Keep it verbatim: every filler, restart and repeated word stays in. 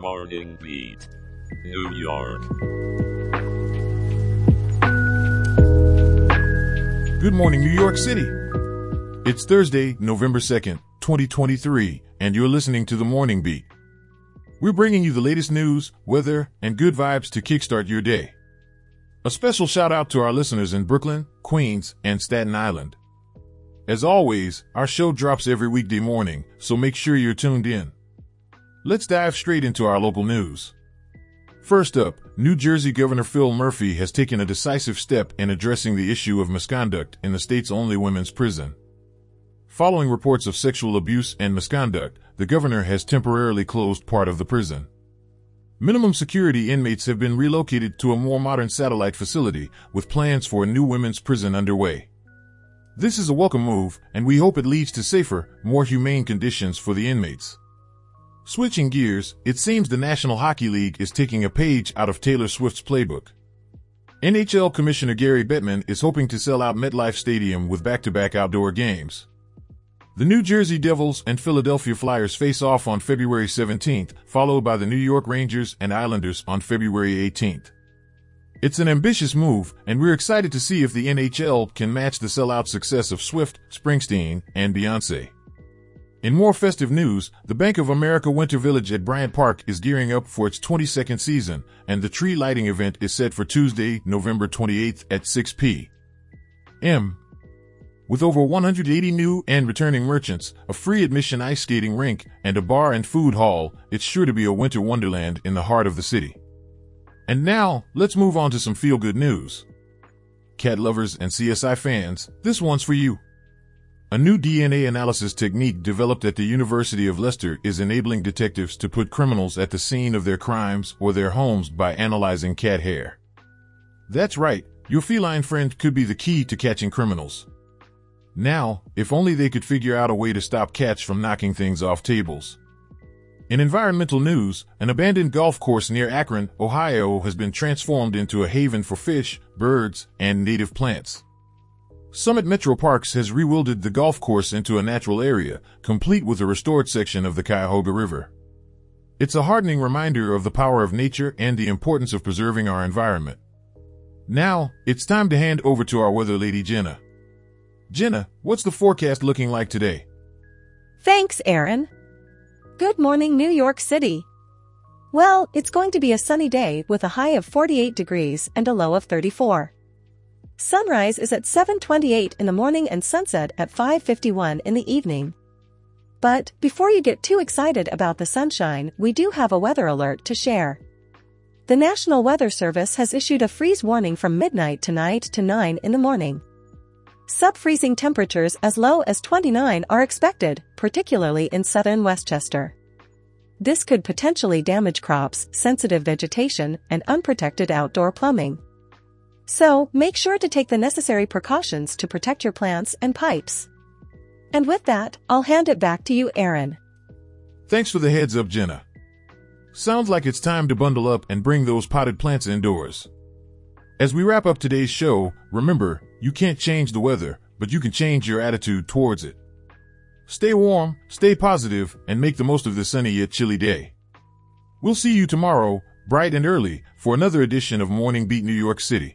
Morning Beat, New York. Good morning, New York City. It's Thursday, November second, twenty twenty-three, and you're listening to The Morning Beat. We're bringing you the latest news, weather, and good vibes to kickstart your day. A special shout out to our listeners in Brooklyn, Queens, and Staten Island. As always, our show drops every weekday morning, so make sure you're tuned in. Let's dive straight into our local news. First up, New Jersey Governor Phil Murphy has taken a decisive step in addressing the issue of misconduct in the state's only women's prison. Following reports of sexual abuse and misconduct, the governor has temporarily closed part of the prison. Minimum security inmates have been relocated to a more modern satellite facility, with plans for a new women's prison underway. This is a welcome move, and we hope it leads to safer, more humane conditions for the inmates. Switching gears, it seems the National Hockey League is taking a page out of Taylor Swift's playbook. N H L Commissioner Gary Bettman is hoping to sell out MetLife Stadium with back-to-back outdoor games. The New Jersey Devils and Philadelphia Flyers face off on February seventeenth, followed by the New York Rangers and Islanders on February eighteenth. It's an ambitious move, and we're excited to see if the N H L can match the sellout success of Swift, Springsteen, and Beyoncé. In more festive news, the Bank of America Winter Village at Bryant Park is gearing up for its twenty-second season, and the tree lighting event is set for Tuesday, November twenty-eighth at six p.m. With over one hundred eighty new and returning merchants, a free admission ice skating rink, and a bar and food hall, it's sure to be a winter wonderland in the heart of the city. And now, let's move on to some feel-good news. Cat lovers and C S I fans, this one's for you. A new D N A analysis technique developed at the University of Leicester is enabling detectives to put criminals at the scene of their crimes or their homes by analyzing cat hair. That's right, your feline friend could be the key to catching criminals. Now, if only they could figure out a way to stop cats from knocking things off tables. In environmental news, an abandoned golf course near Akron, Ohio has been transformed into a haven for fish, birds, and native plants. Summit Metro Parks has rewilded the golf course into a natural area, complete with a restored section of the Cuyahoga River. It's a heartening reminder of the power of nature and the importance of preserving our environment. Now, it's time to hand over to our weather lady, Jenna. Jenna, what's the forecast looking like today? Thanks, Aaron. Good morning, New York City. Well, it's going to be a sunny day with a high of forty-eight degrees and a low of thirty-four. Sunrise is at seven twenty-eight in the morning and sunset at five fifty-one in the evening. But before you get too excited about the sunshine, we do have a weather alert to share. The National Weather Service has issued a freeze warning from midnight tonight to nine in the morning. Sub-freezing temperatures as low as twenty-nine are expected, particularly in southern Westchester. This could potentially damage crops, sensitive vegetation, and unprotected outdoor plumbing. So, make sure to take the necessary precautions to protect your plants and pipes. And with that, I'll hand it back to you, Aaron. Thanks for the heads up, Jenna. Sounds like it's time to bundle up and bring those potted plants indoors. As we wrap up today's show, remember, you can't change the weather, but you can change your attitude towards it. Stay warm, stay positive, and make the most of this sunny yet chilly day. We'll see you tomorrow, bright and early, for another edition of Morning Beat New York City.